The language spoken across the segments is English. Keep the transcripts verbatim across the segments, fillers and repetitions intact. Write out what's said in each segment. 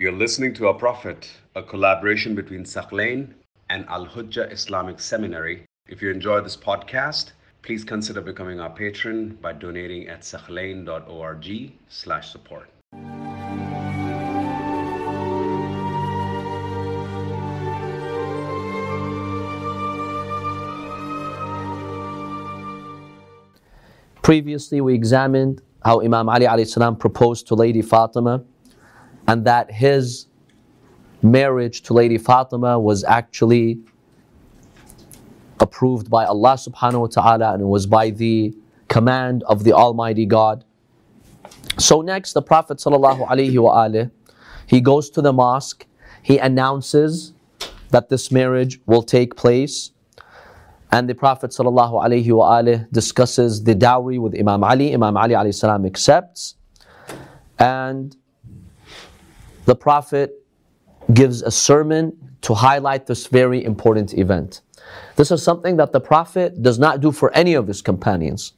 You're listening to Our Prophet, a collaboration between Thaqlain and Al-Hujjah Islamic Seminary. If you enjoy this podcast, please consider becoming our patron by donating at thaqlain.org slash support. Previously, we examined how Imam Ali alayhi salam proposed to Lady Fatima, and that his marriage to Lady Fatima was actually approved by Allah subhanahu wa ta'ala, and it was by the command of the Almighty God. So next, the Prophet sallallahu alayhi wa alayhi, he goes to the mosque, he announces that this marriage will take place, and the Prophet sallallahu alayhi wa alayhi discusses the dowry with Imam Ali. Imam Ali alayhi salam accepts, and the Prophet gives a sermon to highlight this very important event. This is something that the Prophet does not do for any of his companions.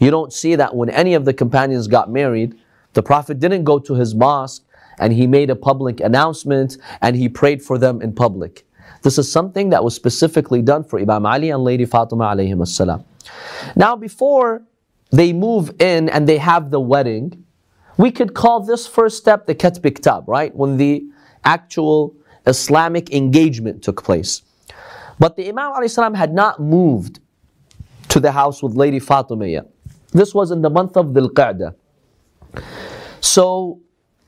You don't see that when any of the companions got married, the Prophet didn't go to his mosque and he made a public announcement and he prayed for them in public. This is something that was specifically done for Imam Ali and Lady Fatima alayhim as-salam. Now, before they move in and they have the wedding, we could call this first step the Katb Kitab, right? When the actual Islamic engagement took place. But the Imam alayhi salam had not moved to the house with Lady Fatima yet. This was in the month of Dhu al-Qa'dah. So,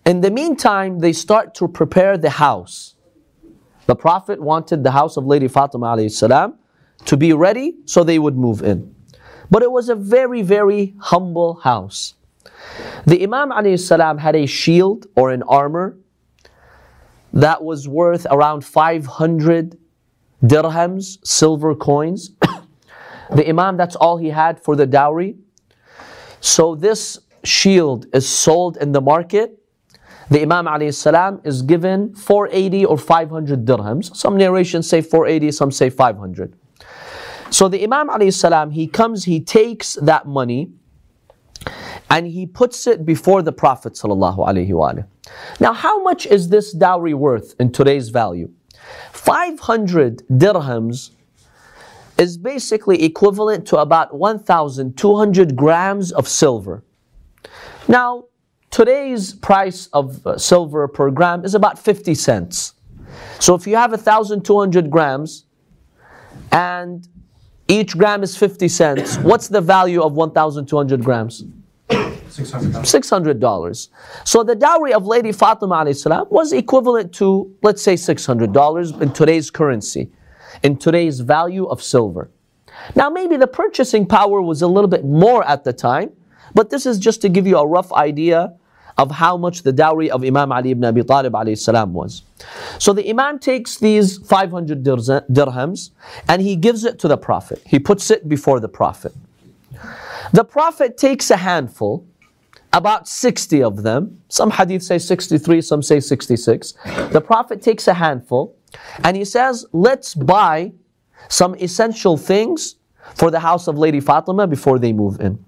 in the meantime, they start to prepare the house. The Prophet wanted the house of Lady Fatima alayhi salam to be ready so they would move in. But it was a very, very humble house. The Imam alayhi salam had a shield or an armor that was worth around five hundred dirhams, silver coins. The Imam, that's all he had for the dowry. So this shield is sold in the market. The Imam alayhi salam is given four eighty or five hundred dirhams. Some narrations say four eighty, some say five hundred. So the Imam alayhi salam, he comes, he takes that money, and he puts it before the Prophet sallallahu alayhi wa alayhi. Now, how much is this dowry worth in today's value? five hundred dirhams is basically equivalent to about one thousand two hundred grams of silver. Now, today's price of silver per gram is about fifty cents. So if you have one thousand two hundred grams and each gram is fifty cents, what's the value of one thousand two hundred grams? six hundred dollars. six hundred dollars. So the dowry of Lady Fatima alayhi salam was equivalent to, let's say, six hundred dollars in today's currency, in today's value of silver. Now, maybe the purchasing power was a little bit more at the time, but this is just to give you a rough idea of how much the dowry of Imam Ali ibn Abi Talib alayhi salam was. So the Imam takes these five hundred dirhams and he gives it to the Prophet. He puts it before the Prophet. The Prophet takes a handful, about sixty of them. Some hadith say sixty-three, some say sixty-six. The Prophet takes a handful and he says, let's buy some essential things for the house of Lady Fatima before they move in.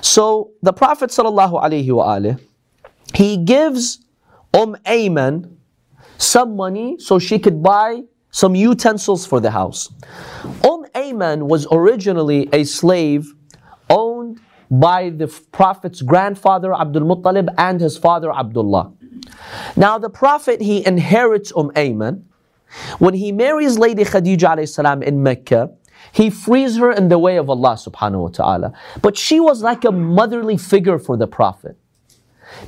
So the Prophet sallallahu alayhi wa alayhi, he gives Umm Ayman some money so she could buy some utensils for the house. Umm Ayman was originally a slave owned by the Prophet's grandfather Abdul Muttalib and his father Abdullah. Now the Prophet, he inherits Umm Ayman. When he marries Lady Khadija alayhi salam in Mecca, he frees her in the way of Allah subhanahu wa ta'ala. But she was like a motherly figure for the Prophet,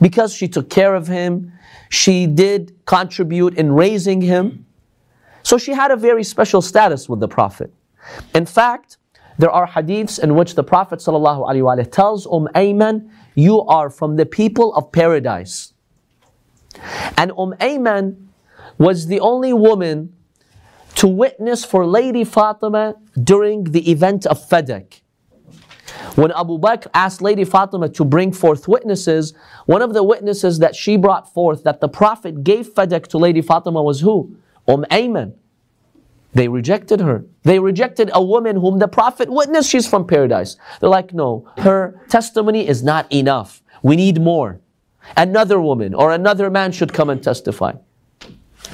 because she took care of him, she did contribute in raising him. So she had a very special status with the Prophet. In fact, there are hadiths in which the Prophet sallallahu alaihi wasallam tells Umm Ayman, you are from the people of paradise. And Umm Ayman was the only woman to witness for Lady Fatima during the event of Fadak. When Abu Bakr asked Lady Fatima to bring forth witnesses, one of the witnesses that she brought forth that the Prophet gave Fadak to Lady Fatima was who? Umm Ayman. They rejected her. They rejected a woman whom the Prophet witnessed, she's from paradise. They're like, no, her testimony is not enough. We need more. another woman or another man should come and testify.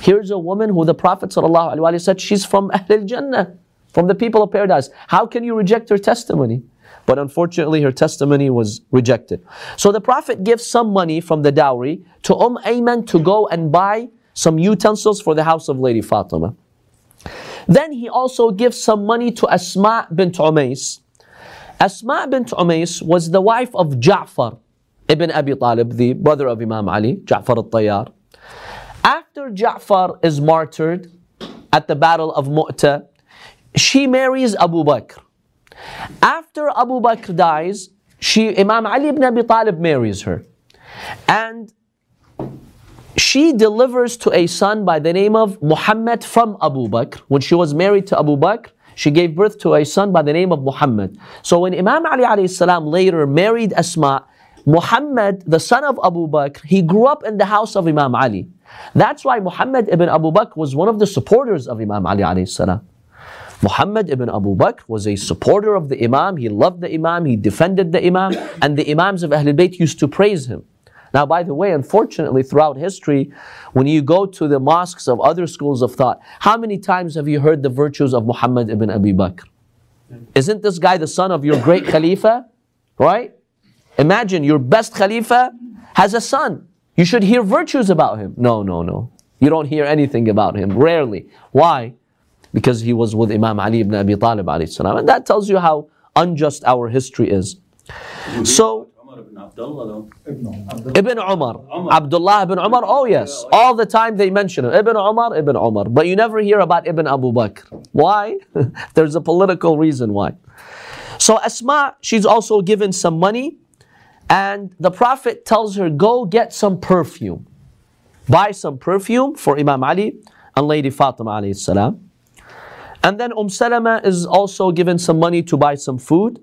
Here's a woman who the Prophet ﷺ said, she's from Ahlul Jannah, from the people of paradise. How can you reject her testimony? But unfortunately, her testimony was rejected. So the Prophet gives some money from the dowry to Umm Ayman to go and buy some utensils for the house of Lady Fatima. Then he also gives some money to Asma bint Umais. Asma bint Umais was the wife of Ja'far ibn Abi Talib, the brother of Imam Ali, Ja'far al-Tayyar. After Ja'far is martyred at the Battle of Mu'tah, she marries Abu Bakr. After Abu Bakr dies, she, Imam Ali ibn Abi Talib marries her. And she delivers to a son by the name of Muhammad from Abu Bakr. When she was married to Abu Bakr, she gave birth to a son by the name of Muhammad. So when Imam Ali alayhi salam later married Asma, Muhammad, the son of Abu Bakr, he grew up in the house of Imam Ali. That's why Muhammad ibn Abu Bakr was one of the supporters of Imam Ali alayhi salam. Muhammad ibn Abu Bakr was a supporter of the Imam. He loved the Imam, he defended the Imam, and the Imams of Ahlul Bayt used to praise him. Now, by the way, unfortunately, throughout history, when you go to the mosques of other schools of thought, how many times have you heard the virtues of Muhammad ibn Abi Bakr? Isn't this guy the son of your great Khalifa? Right? Imagine your best Khalifa has a son. You should hear virtues about him. No, no, no. You don't hear anything about him, rarely. Why? Because he was with Imam Ali ibn Abi Talib alayhi salam. And that tells you how unjust our history is. So, Ibn Abdullah, Ibn Umar, Abdullah ibn Umar, oh yes, all the time they mention him, Ibn Umar, Ibn Umar, but you never hear about Ibn Abu Bakr. Why? There's a political reason why. So Asma, she's also given some money, and the Prophet tells her, go get some perfume. Buy some perfume for Imam Ali and Lady Fatima alayhi salam. And then Umm Salama is also given some money to buy some food.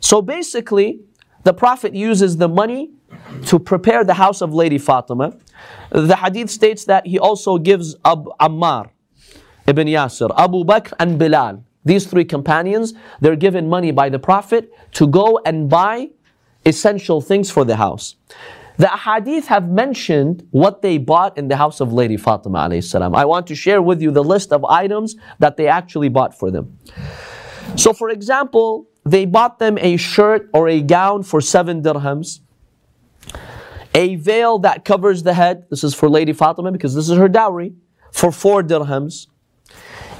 So basically, the Prophet uses the money to prepare the house of Lady Fatima. The hadith states that he also gives Ab- Ammar ibn Yasir, Abu Bakr and Bilal. These three companions, they're given money by the Prophet to go and buy essential things for the house. The hadith have mentioned what they bought in the house of Lady Fatima alayhi salam. I want to share with you the list of items that they actually bought for them. So for example, they bought them a shirt or a gown for seven dirhams. A veil that covers the head, this is for Lady Fatima because this is her dowry, for four dirhams.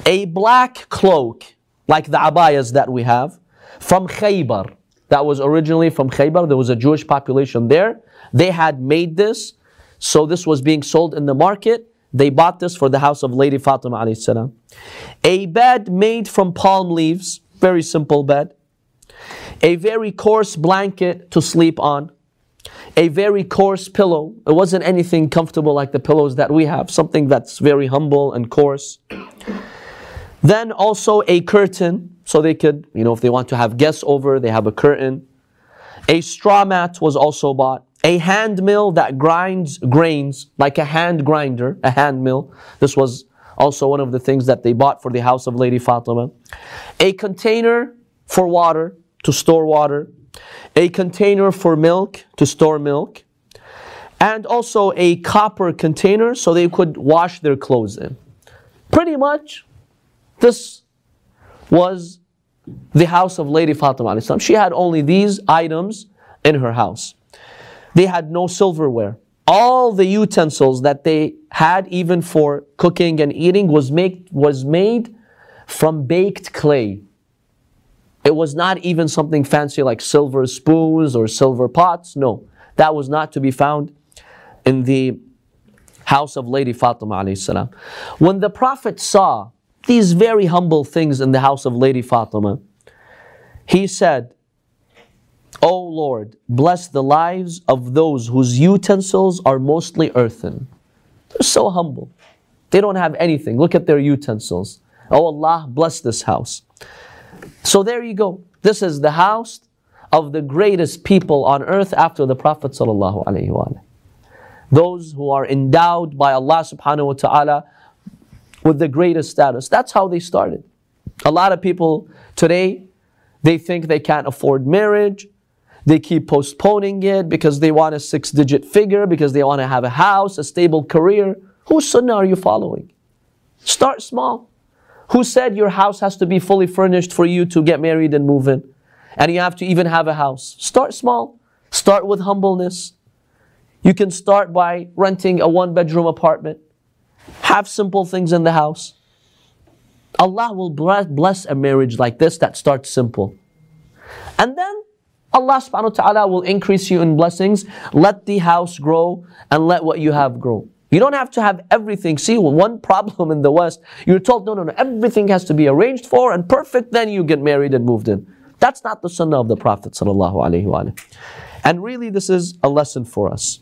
A black cloak, like the abayas that we have, from Khaybar. That was originally from Khaybar, there was a Jewish population there. They had made this, so this was being sold in the market. They bought this for the house of Lady Fatima alayhi salam. A bed made from palm leaves, very simple bed. A very coarse blanket to sleep on. A very coarse pillow. It wasn't anything comfortable like the pillows that we have. Something that's very humble and coarse. Then also a curtain. So they could, you know, if they want to have guests over, they have a curtain. A straw mat was also bought. A hand mill that grinds grains, like a hand grinder, a hand mill. This was also one of the things that they bought for the house of Lady Fatima. A container for water, to store water, a container for milk, to store milk, and also a copper container so they could wash their clothes in. Pretty much, this was the house of Lady Fatima alayhi salam. She had only these items in her house. They had no silverware. All the utensils that they had, even for cooking and eating, was made, was made from baked clay. It was not even something fancy like silver spoons or silver pots. No, that was not to be found in the house of Lady Fatima alayhi salam. When the Prophet saw these very humble things in the house of Lady Fatima, he said, "O Lord, bless the lives of those whose utensils are mostly earthen." They're so humble. They don't have anything. Look at their utensils. Oh Allah, bless this house. So there you go. This is the house of the greatest people on earth after the Prophet sallallahu alaihi wasallam. Those who are endowed by Allah subhanahu wa ta'ala with the greatest status. That's how they started. A lot of people today, they think they can't afford marriage. They keep postponing it because they want a six-digit figure, because they want to have a house, a stable career. Whose sunnah are you following? Start small. Who said your house has to be fully furnished for you to get married and move in? And you have to even have a house. Start small. Start with humbleness. You can start by renting a one-bedroom apartment. Have simple things in the house. Allah will bless a marriage like this that starts simple. And then Allah subhanahu wa ta'ala will increase you in blessings. Let the house grow and let what you have grow. You don't have to have everything. See, one problem in the West, you're told, no, no, no, everything has to be arranged for and perfect, then you get married and moved in. That's not the sunnah of the Prophet sallallahu alaihi wasallam. And really this is a lesson for us.